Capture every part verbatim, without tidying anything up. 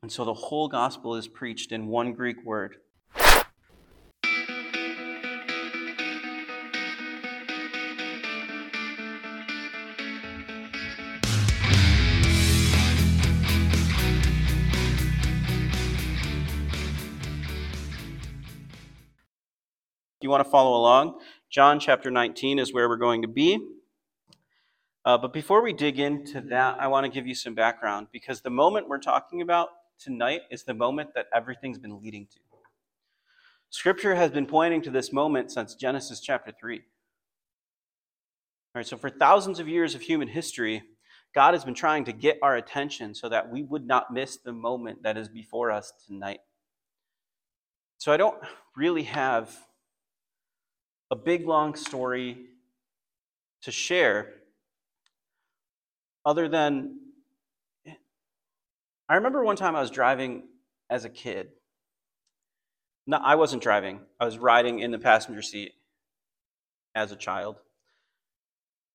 And so the whole gospel is preached in one Greek word. You want to follow along? John chapter nineteen is where we're going to be. Uh, but before we dig into that, I want to give you some background, because the moment we're talking about tonight is the moment that everything's been leading to. Scripture has been pointing to this moment since Genesis chapter three. All right, so for thousands of years of human history, God has been trying to get our attention so that we would not miss the moment that is before us tonight. So I don't really have a big, long story to share, other than I remember one time I was driving as a kid. No, I wasn't driving. I was riding in the passenger seat as a child.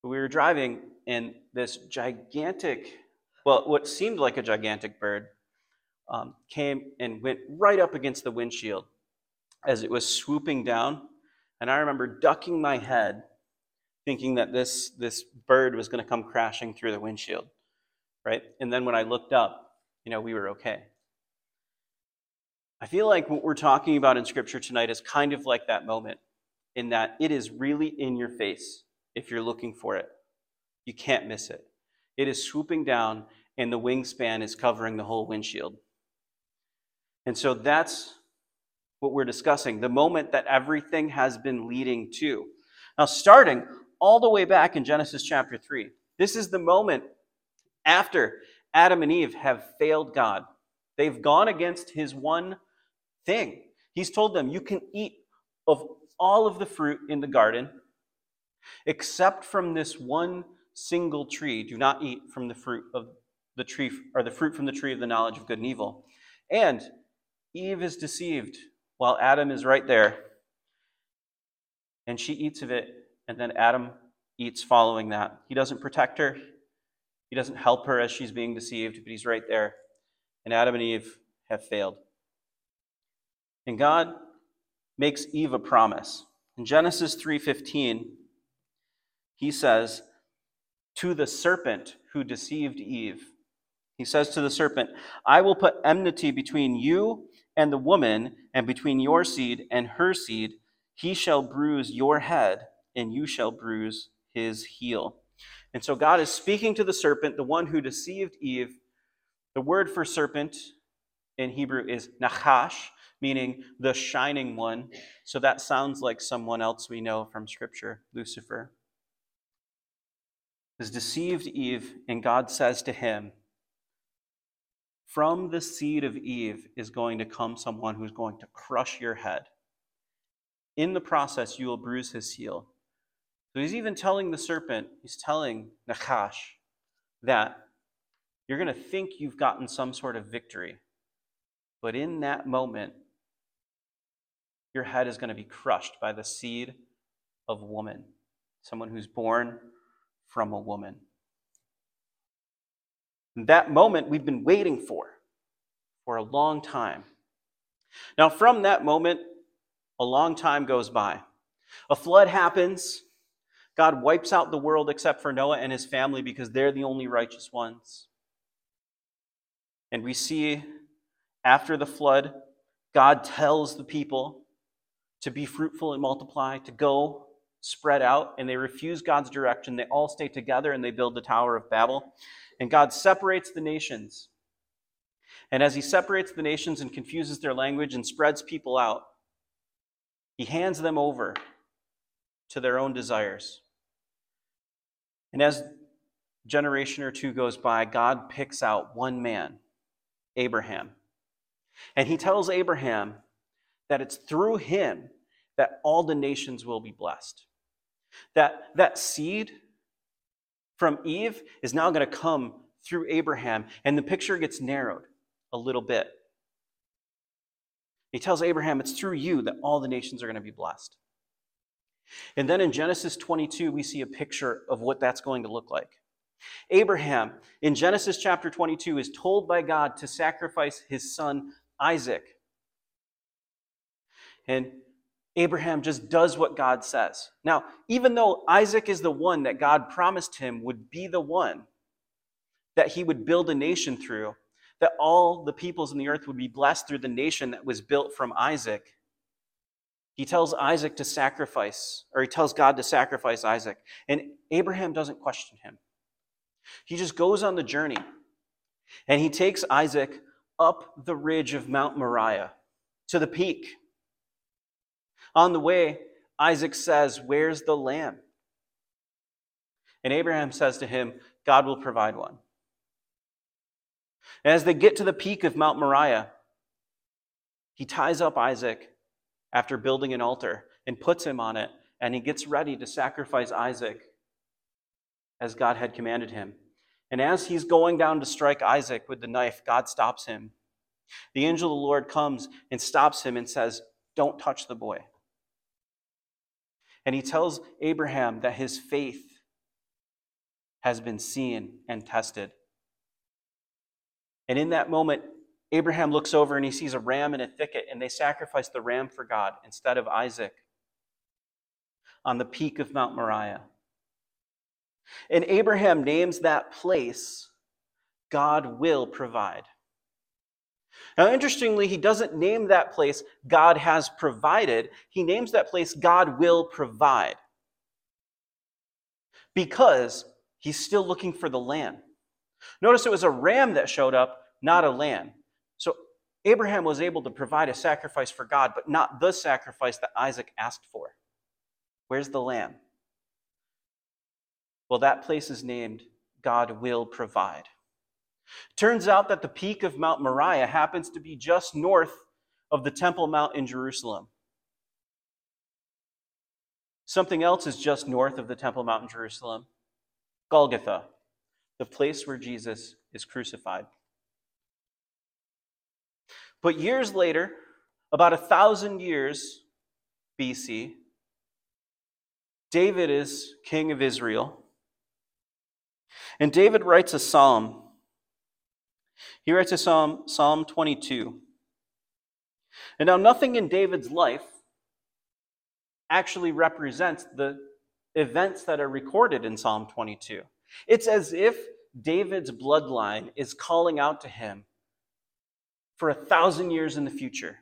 But we were driving, and this gigantic, well, what seemed like a gigantic bird um, came and went right up against the windshield as it was swooping down. And I remember ducking my head, thinking that this, this bird was going to come crashing through the windshield, right? And then when I looked up, you know, we were okay. I feel like what we're talking about in Scripture tonight is kind of like that moment, in that it is really in your face if you're looking for it. You can't miss it. It is swooping down, and the wingspan is covering the whole windshield. And so that's what we're discussing, the moment that everything has been leading to. Now, starting all the way back in Genesis chapter three, this is the moment after Adam and Eve have failed God. They've gone against his one thing. He's told them, you can eat of all of the fruit in the garden, except from this one single tree. Do not eat from the fruit of the tree, or the fruit from the tree of the knowledge of good and evil. And Eve is deceived while Adam is right there, and she eats of it, and then Adam eats following that. He doesn't protect her. He doesn't help her as she's being deceived, but he's right there. And Adam and Eve have failed. And God makes Eve a promise. In Genesis three fifteen, he says to the serpent who deceived Eve, he says to the serpent, I will put enmity between you and the woman, and between your seed and her seed. He shall bruise your head, and you shall bruise his heel. And so God is speaking to the serpent, the one who deceived Eve. The word for serpent in Hebrew is Nachash, meaning the shining one. So that sounds like someone else we know from Scripture, Lucifer. Has deceived Eve, and God says to him, from the seed of Eve is going to come someone who's going to crush your head. In the process, you will bruise his heel. So he's even telling the serpent, he's telling Nachash, that you're going to think you've gotten some sort of victory. But in that moment, your head is going to be crushed by the seed of woman, someone who's born from a woman. And that moment we've been waiting for, for a long time. Now, from that moment, a long time goes by. A flood happens. God wipes out the world except for Noah and his family, because they're the only righteous ones. And we see after the flood, God tells the people to be fruitful and multiply, to go spread out, and they refuse God's direction. They all stay together and they build the Tower of Babel. And God separates the nations. And as he separates the nations and confuses their language and spreads people out, he hands them over to their own desires. And as a generation or two goes by, God picks out one man, Abraham. And he tells Abraham that it's through him that all the nations will be blessed. That that seed from Eve is now going to come through Abraham. And the picture gets narrowed a little bit. He tells Abraham, it's through you that all the nations are going to be blessed. And then in Genesis twenty-two, we see a picture of what that's going to look like. Abraham, in Genesis chapter twenty-two, is told by God to sacrifice his son Isaac. And Abraham just does what God says. Now, even though Isaac is the one that God promised him would be the one that he would build a nation through, that all the peoples in the earth would be blessed through the nation that was built from Isaac, he tells Isaac to sacrifice, or he tells God to sacrifice Isaac. And Abraham doesn't question him. He just goes on the journey, and he takes Isaac up the ridge of Mount Moriah to the peak. On the way, Isaac says, "Where's the lamb?" And Abraham says to him, "God will provide one." And as they get to the peak of Mount Moriah, he ties up Isaac after building an altar and puts him on it, and he gets ready to sacrifice Isaac as God had commanded him. And as he's going down to strike Isaac with the knife, God stops him. The angel of the Lord comes and stops him and says, "Don't touch the boy." And he tells Abraham that his faith has been seen and tested. And in that moment, Abraham looks over and he sees a ram in a thicket, and they sacrifice the ram for God instead of Isaac on the peak of Mount Moriah. And Abraham names that place, "God will provide." Now, interestingly, he doesn't name that place "God has provided." He names that place "God will provide," because he's still looking for the lamb. Notice it was a ram that showed up, not a lamb. So Abraham was able to provide a sacrifice for God, but not the sacrifice that Isaac asked for. Where's the lamb? Well, that place is named "God will provide." Turns out that the peak of Mount Moriah happens to be just north of the Temple Mount in Jerusalem. Something else is just north of the Temple Mount in Jerusalem: Golgotha, the place where Jesus is crucified. But years later, about a thousand years B C, David is king of Israel. And David writes a psalm. He writes a psalm, Psalm twenty-two. And now nothing in David's life actually represents the events that are recorded in Psalm twenty-two. It's as if David's bloodline is calling out to him for a thousand years in the future.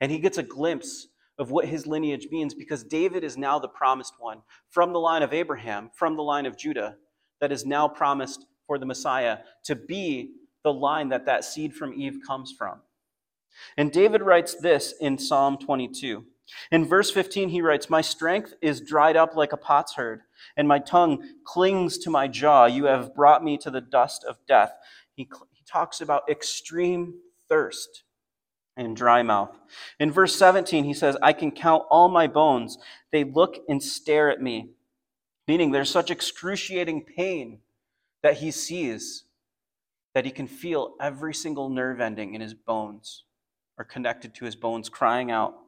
And he gets a glimpse of what his lineage means, because David is now the promised one from the line of Abraham, from the line of Judah, that is now promised for the Messiah to be the line that that seed from Eve comes from. And David writes this in Psalm twenty-two. In verse fifteen, he writes, "My strength is dried up like a potsherd, and my tongue clings to my jaw. You have brought me to the dust of death." He, he talks about extreme thirst and dry mouth. In verse seventeen, he says, "I can count all my bones. They look and stare at me," meaning there's such excruciating pain that he sees that he can feel every single nerve ending in his bones, or connected to his bones, crying out.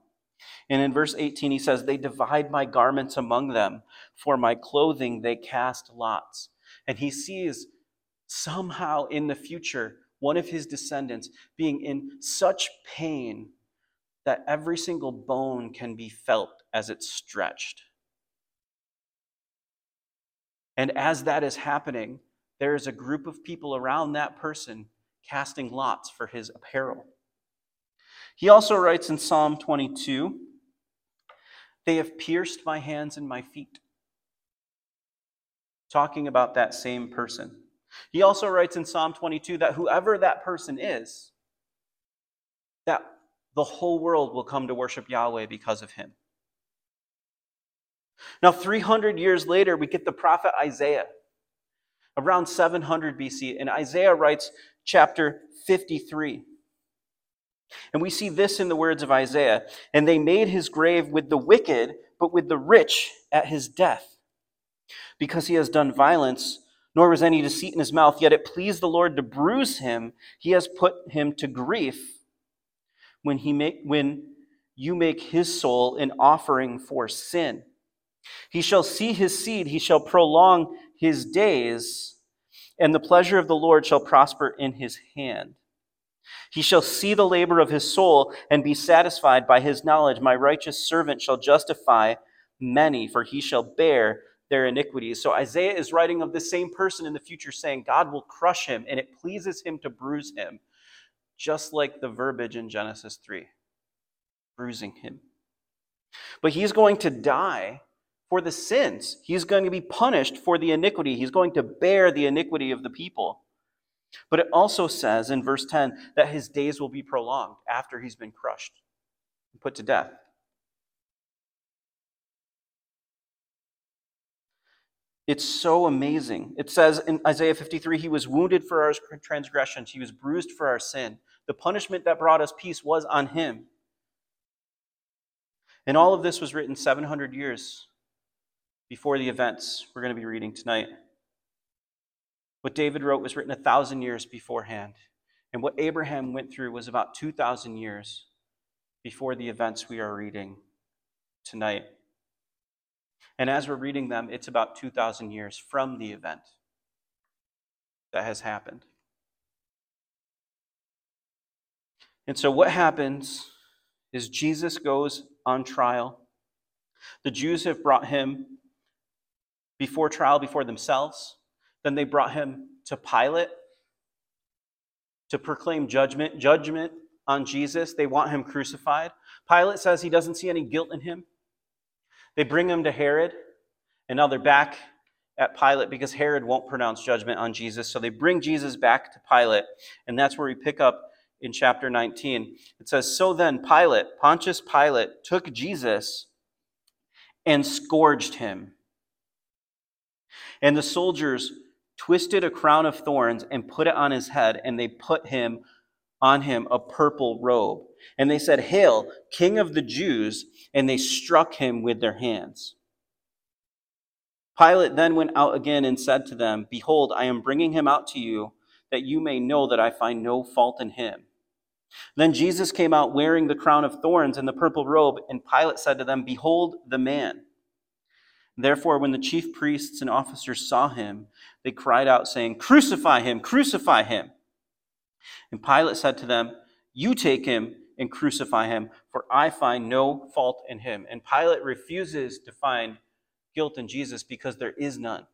And in verse eighteen, he says, "They divide my garments among them. For my clothing they cast lots." And he sees somehow in the future one of his descendants being in such pain that every single bone can be felt as it's stretched. And as that is happening, there is a group of people around that person casting lots for his apparel. He also writes in Psalm twenty-two, "They have pierced my hands and my feet," talking about that same person. He also writes in Psalm twenty-two that whoever that person is, that the whole world will come to worship Yahweh because of him. Now, three hundred years later, we get the prophet Isaiah, around seven hundred B C, and Isaiah writes chapter fifty-three. And we see this in the words of Isaiah, "And they made his grave with the wicked, but with the rich at his death, because he has done violence, nor was any deceit in his mouth. Yet it pleased the Lord to bruise him. He has put him to grief when he make when you make his soul an offering for sin. He shall see his seed, he shall prolong his days, and the pleasure of the Lord shall prosper in his hand. He shall see the labor of his soul and be satisfied by his knowledge. My righteous servant shall justify many, for he shall bear their iniquities. So Isaiah is writing of the same person in the future, saying God will crush him and it pleases him to bruise him, just like the verbiage in Genesis three, bruising him. But he's going to die for the sins. He's going to be punished for the iniquity. He's going to bear the iniquity of the people. But it also says in verse ten that his days will be prolonged after he's been crushed and put to death. It's so amazing. It says in Isaiah fifty-three, he was wounded for our transgressions. He was bruised for our sin. The punishment that brought us peace was on him. And all of this was written seven hundred years before the events we're going to be reading tonight. What David wrote was written a thousand years beforehand. And what Abraham went through was about two thousand years before the events we are reading tonight. And as we're reading them, it's about two thousand years from the event that has happened. And so what happens is Jesus goes on trial. The Jews have brought him before trial before themselves. Then they brought him to Pilate to proclaim judgment, judgment on Jesus. They want him crucified. Pilate says he doesn't see any guilt in him. They bring him to Herod, and now they're back at Pilate because Herod won't pronounce judgment on Jesus. So they bring Jesus back to Pilate, and that's where we pick up in chapter nineteen. It says, so then Pilate, Pontius Pilate, took Jesus and scourged him. And the soldiers twisted a crown of thorns and put it on his head, and they put him on him a purple robe. And they said, Hail, King of the Jews, and they struck him with their hands. Pilate then went out again and said to them, Behold, I am bringing him out to you, that you may know that I find no fault in him. Then Jesus came out wearing the crown of thorns and the purple robe, and Pilate said to them, Behold the man. Therefore, when the chief priests and officers saw him, they cried out, saying, Crucify him, crucify him. And Pilate said to them, You take him and crucify him, for I find no fault in him. And Pilate refuses to find guilt in Jesus because there is none.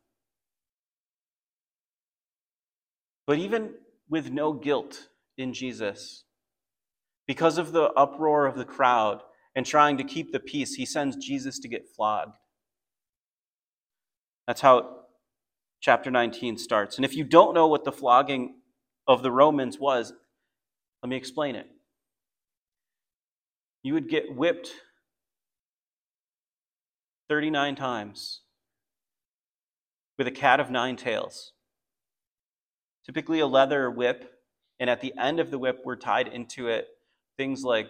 But even with no guilt in Jesus, because of the uproar of the crowd and trying to keep the peace, he sends Jesus to get flogged. That's how chapter nineteen starts. And if you don't know what the flogging of the Romans was, let me explain it. You would get whipped thirty-nine times with a cat of nine tails. Typically a leather whip, and at the end of the whip were tied into it things like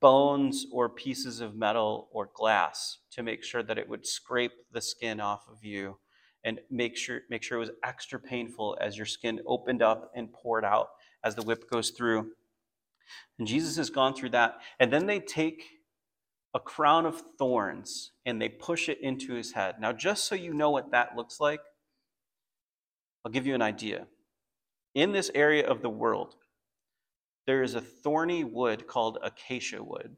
bones or pieces of metal or glass to make sure that it would scrape the skin off of you and make sure make sure it was extra painful as your skin opened up and poured out as the whip goes through. And Jesus has gone through that. And then they take a crown of thorns and they push it into his head. Now, just so you know what that looks like, I'll give you an idea. In this area of the world, there is a thorny wood called acacia wood.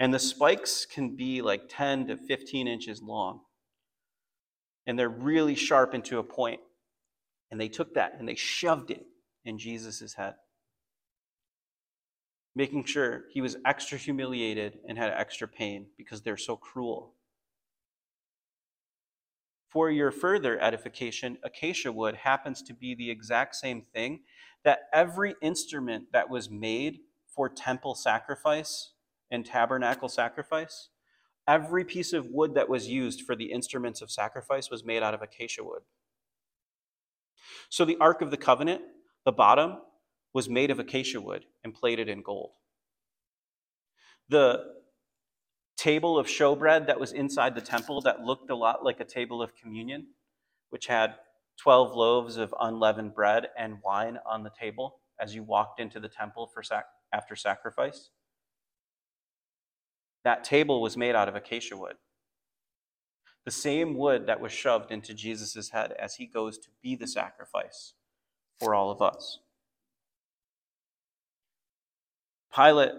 And the spikes can be like ten to fifteen inches long. And they're really sharp into a point. And they took that and they shoved it in Jesus' head, making sure he was extra humiliated and had extra pain because they're so cruel. For your further edification, acacia wood happens to be the exact same thing that every instrument that was made for temple sacrifice and tabernacle sacrifice, every piece of wood that was used for the instruments of sacrifice was made out of acacia wood. So the Ark of the Covenant, the bottom, was made of acacia wood and plated in gold. The table of showbread that was inside the temple that looked a lot like a table of communion, which had twelve loaves of unleavened bread and wine on the table as you walked into the temple for sac- after sacrifice. That table was made out of acacia wood. the same wood that was shoved into Jesus' head as he goes to be the sacrifice for all of us. Pilate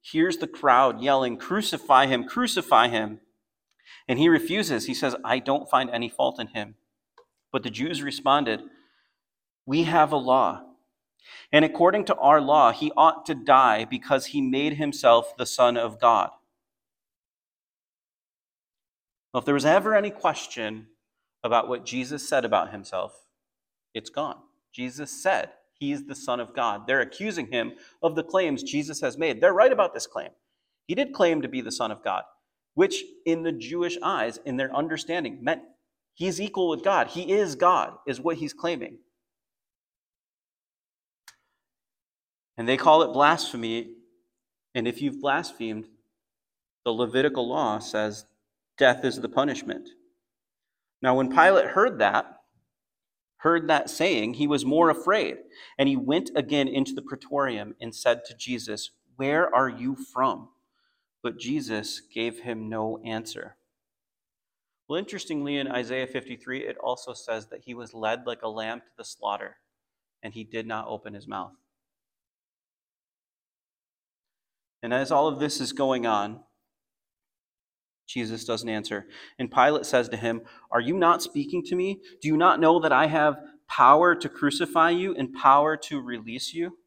hears the crowd yelling, "Crucify him, crucify him." And he refuses. He says, "I don't find any fault in him." But the Jews responded, "We have a law. And according to our law, he ought to die because he made himself the Son of God." Well, if there was ever any question about what Jesus said about himself, it's gone. Jesus said he is the Son of God. They're accusing him of the claims Jesus has made. They're right about this claim. He did claim to be the Son of God, which in the Jewish eyes, in their understanding, meant he's equal with God. He is God, is what he's claiming. And they call it blasphemy. And if you've blasphemed, the Levitical law says death is the punishment. Now, when Pilate heard that, heard that saying, he was more afraid. And he went again into the praetorium and said to Jesus, "Where are you from?" But Jesus gave him no answer. Well, interestingly, in Isaiah fifty-three, it also says that he was led like a lamb to the slaughter, and he did not open his mouth. And as all of this is going on, Jesus doesn't answer. And Pilate says to him, "Are you not speaking to me? Do you not know that I have power to crucify you and power to release you?"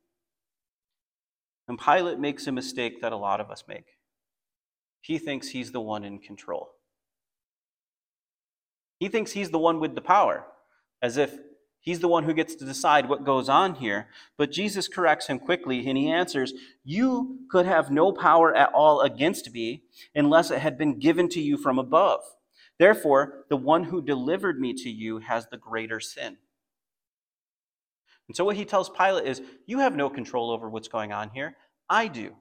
And Pilate makes a mistake that a lot of us make. He thinks he's the one in control. He thinks he's the one with the power, as if he's the one who gets to decide what goes on here. But Jesus corrects him quickly, and he answers, "You could have no power at all against me unless it had been given to you from above. Therefore, the one who delivered me to you has the greater sin." And so what he tells Pilate is, "You have no control over what's going on here. I do."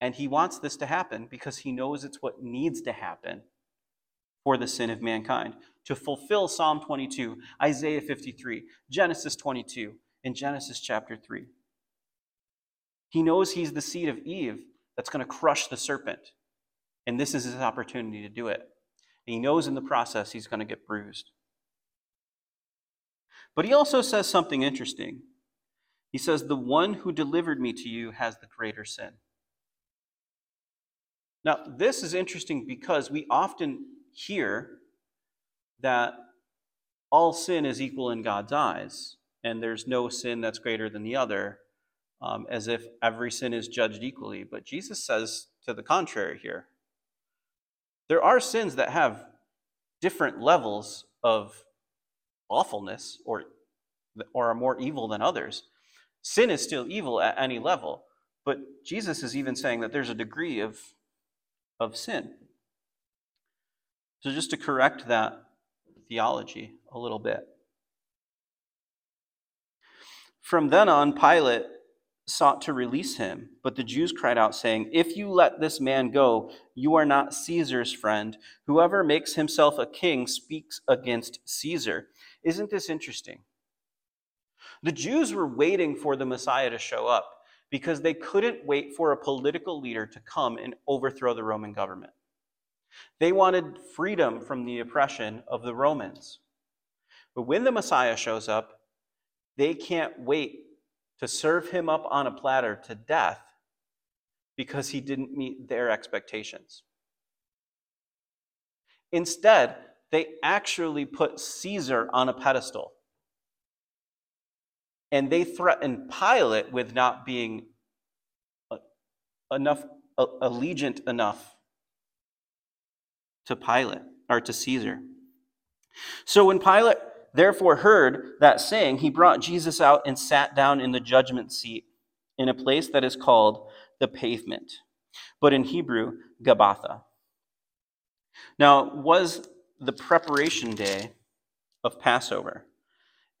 And he wants this to happen because he knows it's what needs to happen for the sin of mankind, to fulfill Psalm twenty-two, Isaiah fifty-three, Genesis twenty-two, and Genesis chapter three. He knows he's the seed of Eve that's going to crush the serpent, and this is his opportunity to do it. And he knows in the process he's going to get bruised. But he also says something interesting. He says, "The one who delivered me to you has the greater sin." Now, this is interesting because we often hear that all sin is equal in God's eyes, and there's no sin that's greater than the other, um, as if every sin is judged equally. But Jesus says to the contrary here. There are sins that have different levels of awfulness or, or are more evil than others. Sin is still evil at any level, but Jesus is even saying that there's a degree of, of sin. So just to correct that theology a little bit. From then on, Pilate sought to release him, but the Jews cried out, saying, "If you let this man go, you are not Caesar's friend. Whoever makes himself a king speaks against Caesar." Isn't this interesting? The Jews were waiting for the Messiah to show up because they couldn't wait for a political leader to come and overthrow the Roman government. They wanted freedom from the oppression of the Romans. But when the Messiah shows up, they can't wait to serve him up on a platter to death because he didn't meet their expectations. Instead, they actually put Caesar on a pedestal. And they threatened Pilate with not being enough, allegiant enough to Pilate, or to Caesar. So when Pilate therefore heard that saying, he brought Jesus out and sat down in the judgment seat in a place that is called the pavement, but in Hebrew, Gabbatha. Now, it was the preparation day of Passover,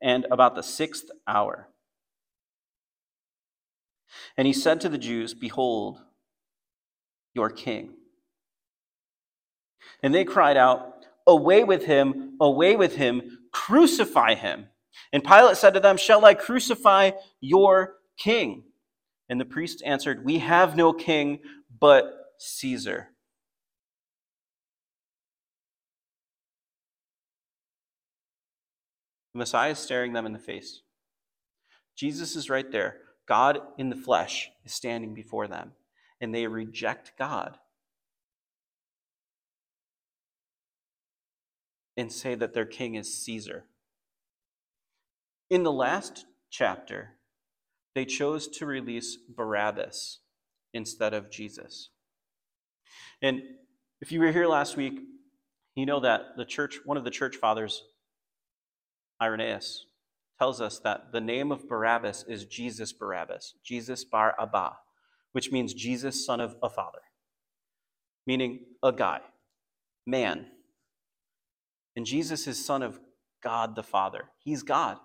and about the sixth hour. And he said to the Jews, "Behold, your king." And they cried out, "Away with him, away with him, crucify him." And Pilate said to them, "Shall I crucify your king?" And the priests answered, "We have no king but Caesar." The Messiah is staring them in the face. Jesus is right there. God in the flesh is standing before them, and they reject God and say that their king is Caesar. In the last chapter, they chose to release Barabbas instead of Jesus. And if you were here last week, you know that the church, one of the church fathers, Irenaeus, tells us that the name of Barabbas is Jesus Barabbas, Jesus Bar Abba, which means Jesus, son of a father, meaning a guy, man. And Jesus is son of God the Father. He's God.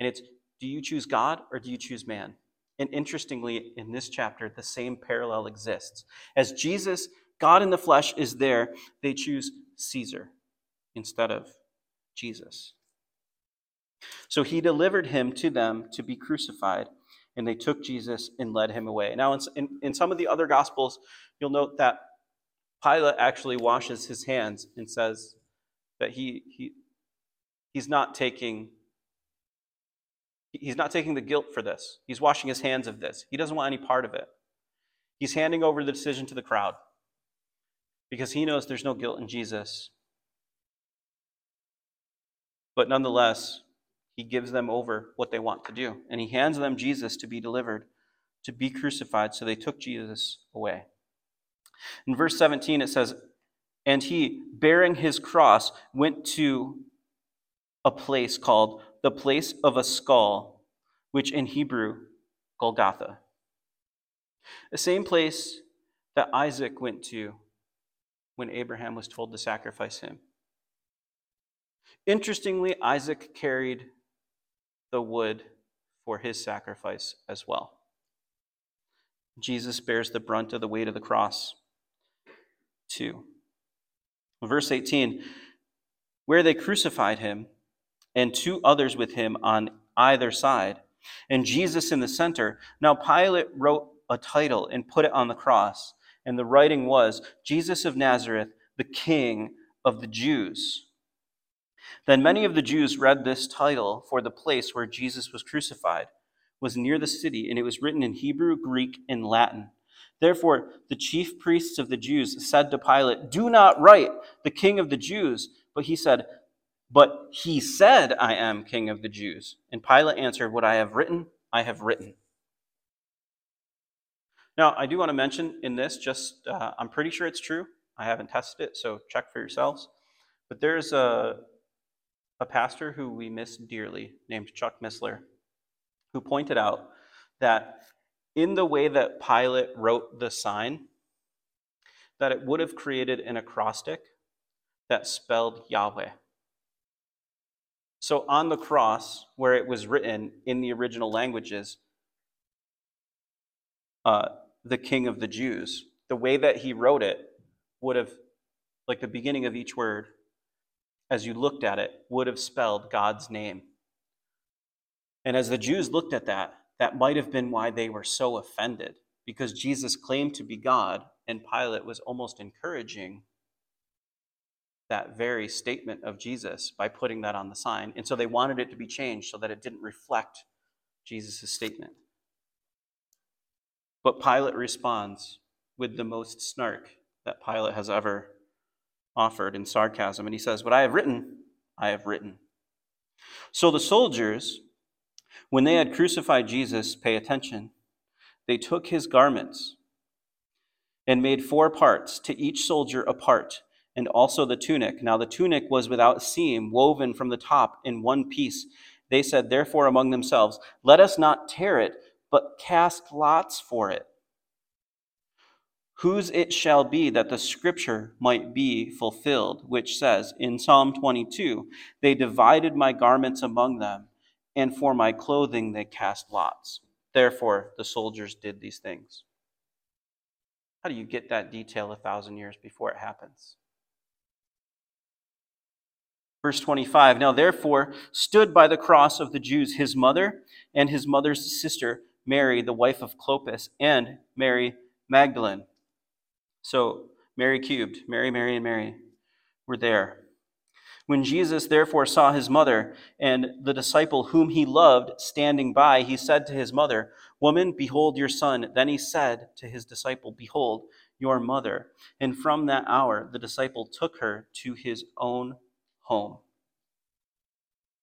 And it's, do you choose God or do you choose man? And interestingly, in this chapter, the same parallel exists. As Jesus, God in the flesh, is there, they choose Caesar instead of Jesus. So he delivered him to them to be crucified, and they took Jesus and led him away. Now, in, in some of the other Gospels, you'll note that Pilate actually washes his hands and says that he he he's not taking he's not taking the guilt for this. He's washing his hands of this. He doesn't want any part of it. He's handing over the decision to the crowd because he knows there's no guilt in Jesus. But nonetheless, he gives them over what they want to do, and he hands them Jesus to be delivered, to be crucified, so they took Jesus away. In verse seventeen, it says, and he, bearing his cross, went to a place called the place of a skull, which in Hebrew, Golgotha. The same place that Isaac went to when Abraham was told to sacrifice him. Interestingly, Isaac carried the wood for his sacrifice as well. Jesus bears the brunt of the weight of the cross too. Verse eighteen, where they crucified him and two others with him on either side, and Jesus in the center. Now Pilate wrote a title and put it on the cross, and the writing was, Jesus of Nazareth, the King of the Jews. Then many of the Jews read this title, for the place where Jesus was crucified was near the city, and it was written in Hebrew, Greek, and Latin. Therefore, the chief priests of the Jews said to Pilate, do not write, the King of the Jews. But he said, but he said, I am King of the Jews. And Pilate answered, what I have written, I have written. Now, I do want to mention in this, just uh, I'm pretty sure it's true. I haven't tested it, so check for yourselves. But there's a, a pastor who we miss dearly named Chuck Missler, who pointed out that in the way that Pilate wrote the sign, that it would have created an acrostic that spelled Yahweh. So on the cross, where it was written in the original languages, uh, the King of the Jews, the way that he wrote it would have, like the beginning of each word, as you looked at it, would have spelled God's name. And as the Jews looked at that, that might have been why they were so offended, because Jesus claimed to be God, and Pilate was almost encouraging that very statement of Jesus by putting that on the sign. And so they wanted it to be changed so that it didn't reflect Jesus' statement. But Pilate responds with the most snark that Pilate has ever offered, in sarcasm, and he says, what I have written, I have written. So the soldiers, when they had crucified Jesus, pay attention, they took his garments and made four parts, to each soldier a part, and also the tunic. Now the tunic was without seam, woven from the top in one piece. They said, therefore, among themselves, let us not tear it, but cast lots for it, whose it shall be, that the scripture might be fulfilled, which says in Psalm twenty-two, they divided my garments among them, and for my clothing they cast lots. Therefore, the soldiers did these things. How do you get that detail a thousand years before it happens? Verse twenty-five, now therefore stood by the cross of the Jews his mother and his mother's sister, Mary, the wife of Clopas, and Mary Magdalene. So Mary cubed, Mary, Mary, and Mary were there. When Jesus therefore saw his mother and the disciple whom he loved standing by, he said to his mother, "Woman, behold your son." Then he said to his disciple, "Behold your mother." And from that hour, the disciple took her to his own home.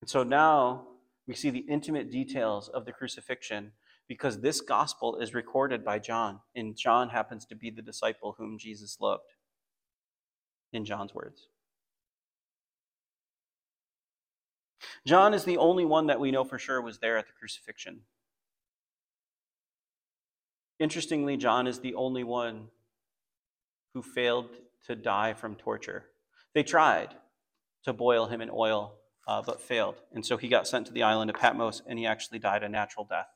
And so now we see the intimate details of the crucifixion, because this gospel is recorded by John, and John happens to be the disciple whom Jesus loved, in John's words. John is the only one that we know for sure was there at the crucifixion. Interestingly, John is the only one who failed to die from torture. They tried to boil him in oil, uh, but failed. And so he got sent to the island of Patmos, and he actually died a natural death.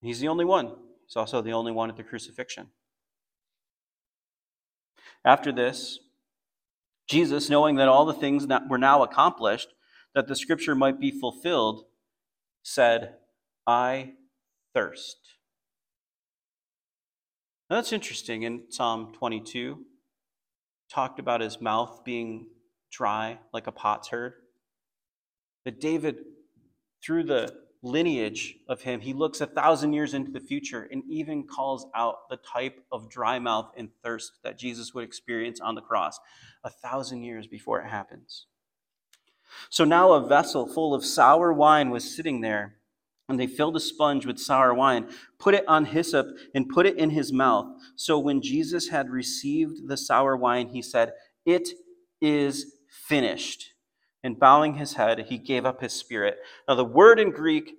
He's the only one. He's also the only one at the crucifixion. After this, Jesus, knowing that all the things that were now accomplished, that the scripture might be fulfilled, said, "I thirst." Now that's interesting. In Psalm twenty-two, talked about his mouth being dry like a potsherd. But David, through the lineage of him, he looks a thousand years into the future and even calls out the type of dry mouth and thirst that Jesus would experience on the cross a thousand years before it happens. So now a vessel full of sour wine was sitting there, and they filled a sponge with sour wine, put it on hyssop, and put it in his mouth. So when Jesus had received the sour wine, he said, "It is finished." And bowing his head, he gave up his spirit. Now, the word in Greek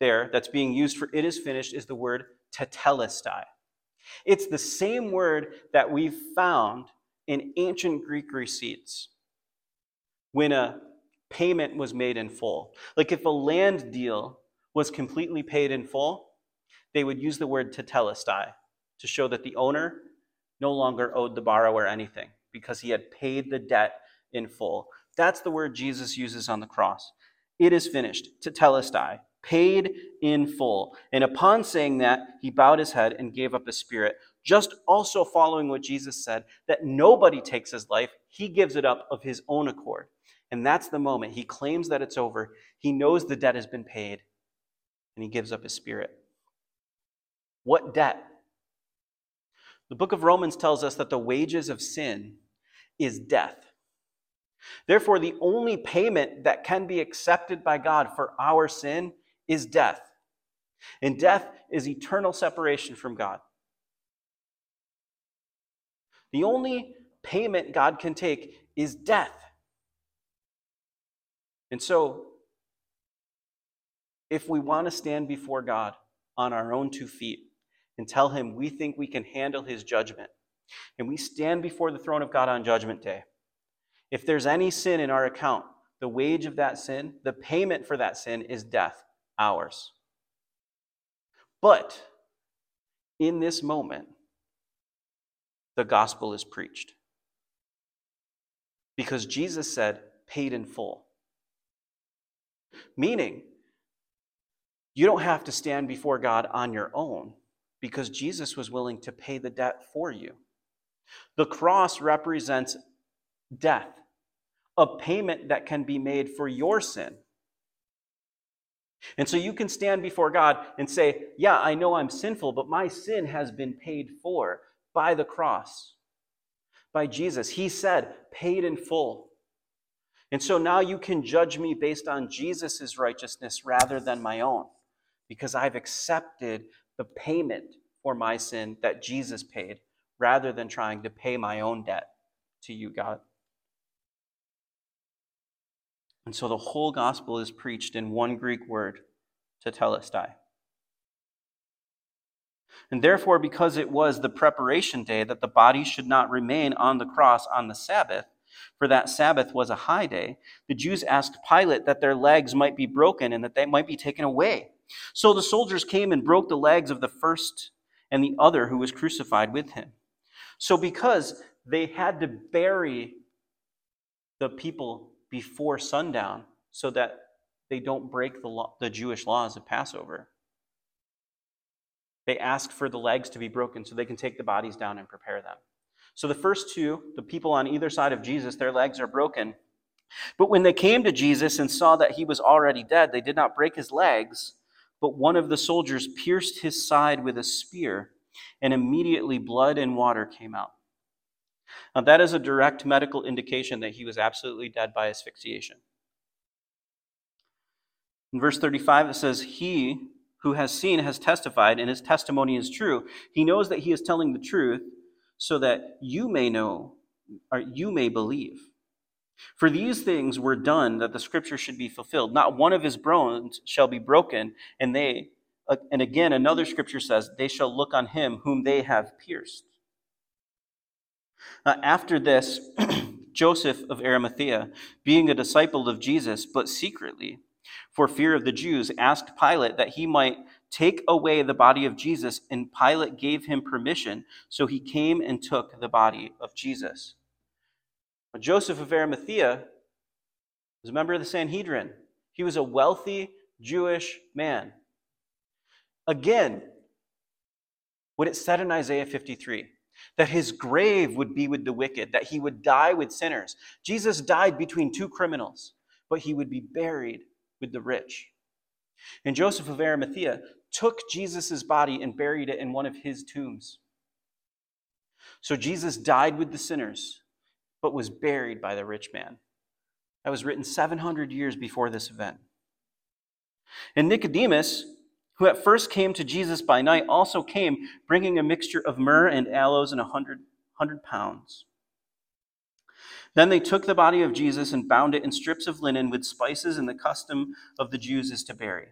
there that's being used for "it is finished" is the word tetelestai. It's the same word that we've found in ancient Greek receipts when a payment was made in full. Like if a land deal was completely paid in full, they would use the word tetelestai to show that the owner no longer owed the borrower anything because he had paid the debt in full. That's the word Jesus uses on the cross. "It is finished," tetelestai, paid in full. And upon saying that, he bowed his head and gave up his spirit, just also following what Jesus said, that nobody takes his life, he gives it up of his own accord. And that's the moment he claims that it's over, he knows the debt has been paid, and he gives up his spirit. What debt? The book of Romans tells us that the wages of sin is death. Therefore, the only payment that can be accepted by God for our sin is death. And death is eternal separation from God. The only payment God can take is death. And so, if we want to stand before God on our own two feet and tell him we think we can handle his judgment, and we stand before the throne of God on Judgment Day, if there's any sin in our account, the wage of that sin, the payment for that sin is death, ours. But in this moment, the gospel is preached. Because Jesus said, "paid in full." Meaning, you don't have to stand before God on your own because Jesus was willing to pay the debt for you. The cross represents death, a payment that can be made for your sin. And so you can stand before God and say, "Yeah, I know I'm sinful, but my sin has been paid for by the cross, by Jesus." He said, "paid in full." And so now you can judge me based on Jesus's righteousness rather than my own, because I've accepted the payment for my sin that Jesus paid rather than trying to pay my own debt to you, God. And so the whole gospel is preached in one Greek word, tetelestai. And therefore, because it was the preparation day that the body should not remain on the cross on the Sabbath, for that Sabbath was a high day, the Jews asked Pilate that their legs might be broken and that they might be taken away. So the soldiers came and broke the legs of the first and the other who was crucified with him. So because they had to bury the people before sundown so that they don't break the law, the Jewish laws of Passover, they ask for the legs to be broken so they can take the bodies down and prepare them. So the first two, the people on either side of Jesus, their legs are broken, But when they came to Jesus and saw that he was already dead, they did not break his legs, but one of the soldiers pierced his side with a spear, and immediately blood and water came out. Now that is a direct medical indication that he was absolutely dead by asphyxiation. In verse thirty-five, it says, "He who has seen has testified, and his testimony is true. He knows that he is telling the truth, so that you may know, or you may believe. For these things were done that the scripture should be fulfilled. Not one of his bones shall be broken." And they, and again, another scripture says, "They shall look on him whom they have pierced." Now, after this, Joseph of Arimathea, being a disciple of Jesus, but secretly, for fear of the Jews, asked Pilate that he might take away the body of Jesus, and Pilate gave him permission, so he came and took the body of Jesus. But Joseph of Arimathea was a member of the Sanhedrin. He was a wealthy Jewish man. Again, what it said in Isaiah fifty-three, that his grave would be with the wicked, that he would die with sinners. Jesus died between two criminals, but he would be buried with the rich. And Joseph of Arimathea took Jesus' body and buried it in one of his tombs. So Jesus died with the sinners, but was buried by the rich man. That was written seven hundred years before this event. And Nicodemus, who at first came to Jesus by night, also came, bringing a mixture of myrrh and aloes and a hundred, hundred pounds. Then they took the body of Jesus and bound it in strips of linen with spices, and the custom of the Jews is to bury.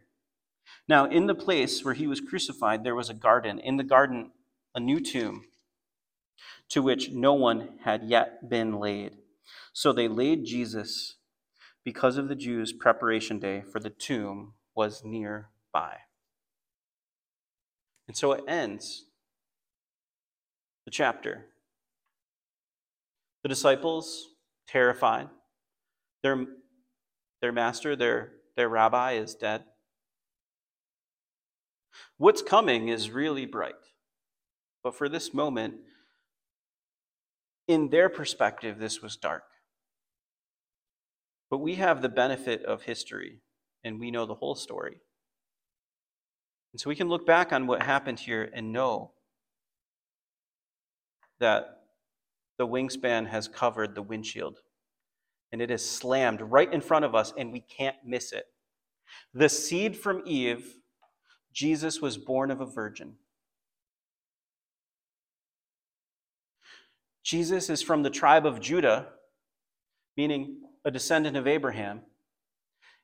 Now, in the place where he was crucified, there was a garden. In the garden, a new tomb, to which no one had yet been laid. So they laid Jesus, because of the Jews' preparation day, for the tomb was nearby. And so it ends the chapter. The disciples, terrified. Their, their master, their, their rabbi is dead. What's coming is really bright. But for this moment, in their perspective, this was dark. But we have the benefit of history, and we know the whole story. And so we can look back on what happened here and know that the wingspan has covered the windshield, and it is slammed right in front of us, and we can't miss it. The seed from Eve, Jesus was born of a virgin. Jesus is from the tribe of Judah, meaning a descendant of Abraham.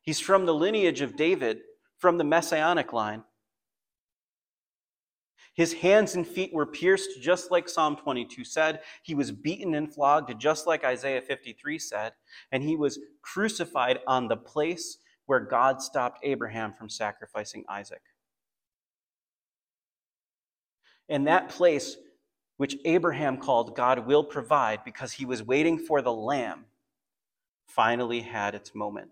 He's from the lineage of David, from the Messianic line. His hands and feet were pierced, just like Psalm twenty-two said. He was beaten and flogged, just like Isaiah fifty-three said. And he was crucified on the place where God stopped Abraham from sacrificing Isaac. And that place, which Abraham called God will provide, because he was waiting for the Lamb, finally had its moment.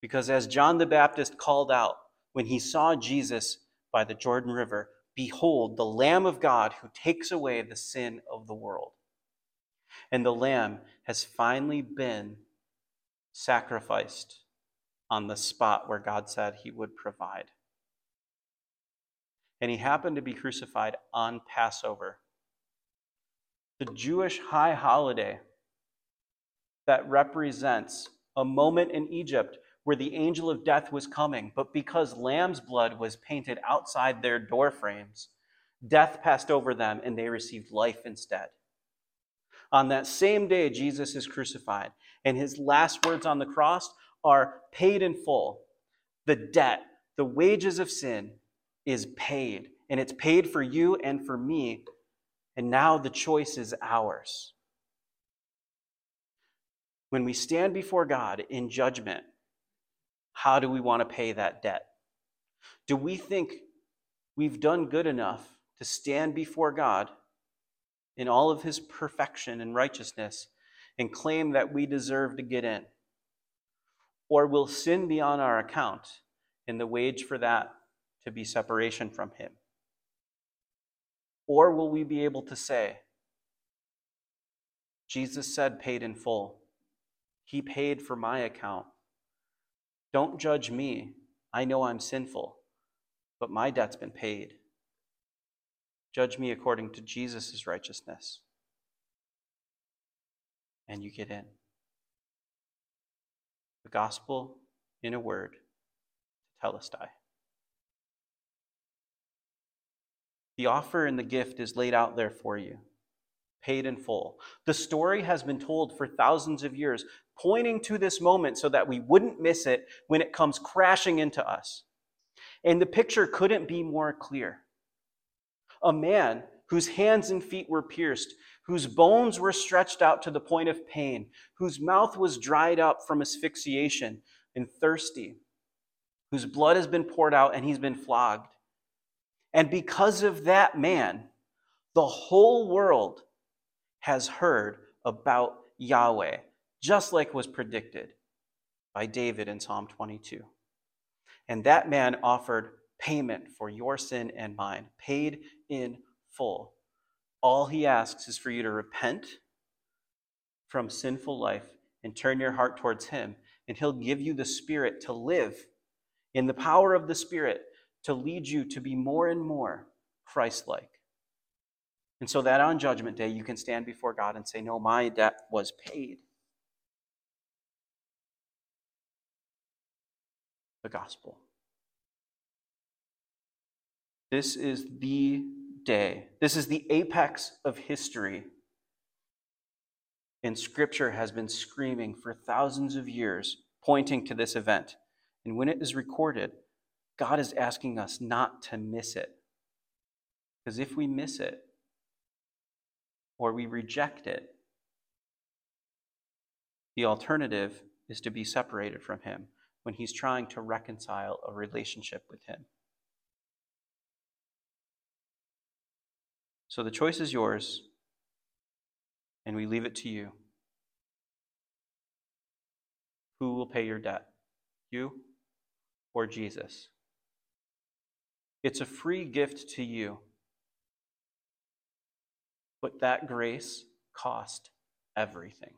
Because as John the Baptist called out when he saw Jesus by the Jordan River, "Behold, the Lamb of God who takes away the sin of the world." And the Lamb has finally been sacrificed on the spot where God said he would provide. And he happened to be crucified on Passover, the Jewish high holiday that represents a moment in Egypt where the angel of death was coming, but because lamb's blood was painted outside their door frames, death passed over them and they received life instead. On that same day, Jesus is crucified, and his last words on the cross are paid in full. The debt, the wages of sin, is paid, and it's paid for you and for me, and now the choice is ours. When we stand before God in judgment, how do we want to pay that debt? Do we think we've done good enough to stand before God in all of his perfection and righteousness and claim that we deserve to get in? Or will sin be on our account and the wage for that to be separation from him? Or will we be able to say, Jesus said paid in full. He paid for my account. Don't judge me. I know I'm sinful, but my debt's been paid. Judge me according to Jesus' righteousness. And you get in. The gospel in a word, tetelestai. The offer and the gift is laid out there for you, paid in full. The story has been told for thousands of years, pointing to this moment so that we wouldn't miss it when it comes crashing into us. And the picture couldn't be more clear. A man whose hands and feet were pierced, whose bones were stretched out to the point of pain, whose mouth was dried up from asphyxiation and thirsty, whose blood has been poured out and he's been flogged. And because of that man, the whole world has heard about Yahweh, just like was predicted by David in Psalm twenty-two. And that man offered payment for your sin and mine, paid in full. All he asks is for you to repent from sinful life and turn your heart towards him, and he'll give you the Spirit to live in the power of the Spirit to lead you to be more and more Christ-like. And so that on Judgment Day, you can stand before God and say, no, my debt was paid. The gospel. This is the day. This is the apex of history. And Scripture has been screaming for thousands of years, pointing to this event. And when it is recorded, God is asking us not to miss it. Because if we miss it, or we reject it, the alternative is to be separated from him when he's trying to reconcile a relationship with him. So the choice is yours, and we leave it to you. Who will pay your debt? You or Jesus? It's a free gift to you, but that grace cost everything.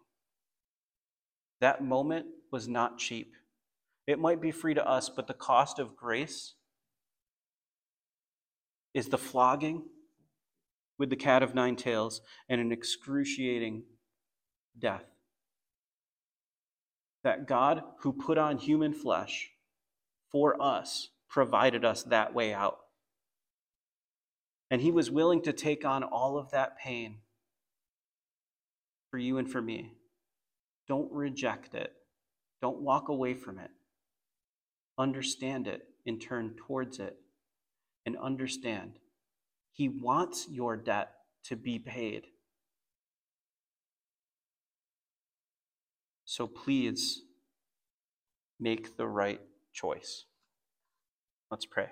That moment was not cheap. It might be free to us, but the cost of grace is the flogging with the cat of nine tails and an excruciating death. That God who put on human flesh for us provided us that way out. And he was willing to take on all of that pain for you and for me. Don't reject it. Don't walk away from it. Understand it and turn towards it. And understand he wants your debt to be paid. So please make the right choice. Let's pray.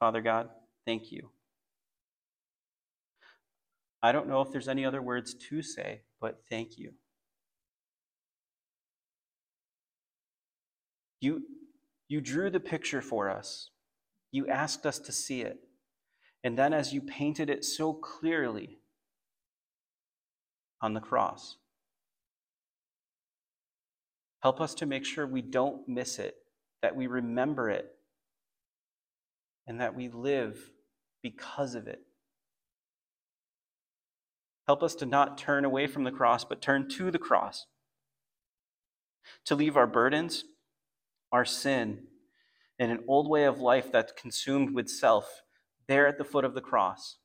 Father God, thank you. I don't know if there's any other words to say, but thank you. You, you drew the picture for us. You asked us to see it. And then as you painted it so clearly on the cross, help us to make sure we don't miss it, that we remember it, and that we live because of it. Help us to not turn away from the cross, but turn to the cross. To leave our burdens, our sin, and an old way of life that's consumed with self there at the foot of the cross.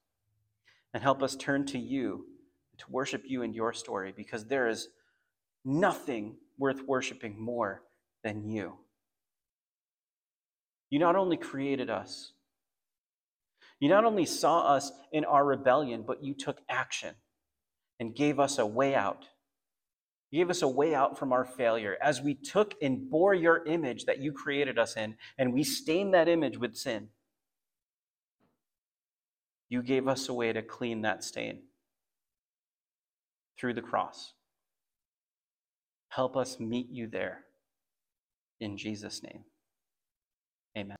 And help us turn to you, to worship you in your story, because there is nothing worth worshiping more than you. You not only created us, you not only saw us in our rebellion, but you took action and gave us a way out. You gave us a way out from our failure as we took and bore your image that you created us in, and we stained that image with sin. You gave us a way to clean that stain through the cross. Help us meet you there. In Jesus' name, amen.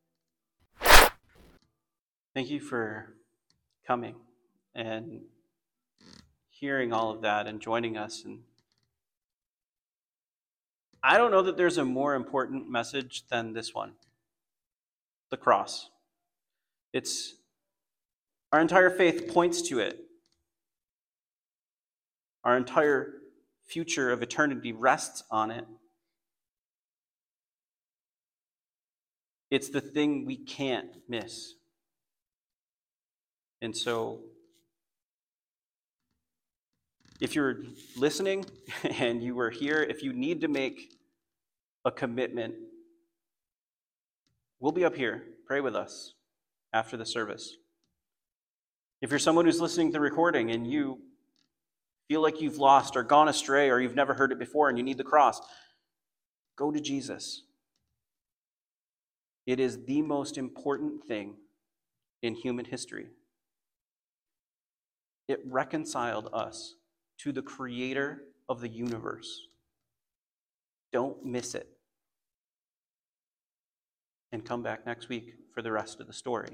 Thank you for coming and hearing all of that and joining us and I don't know that there's a more important message than this one. The cross. It's our entire faith points to it. Our entire future of eternity rests on it. It's the thing we can't miss. And so, if you're listening and you were here, if you need to make a commitment, we'll be up here. Pray with us after the service. If you're someone who's listening to the recording and you feel like you've lost or gone astray or you've never heard it before and you need the cross, go to Jesus. It is the most important thing in human history. It reconciled us to the creator of the universe. Don't miss it. And come back next week for the rest of the story.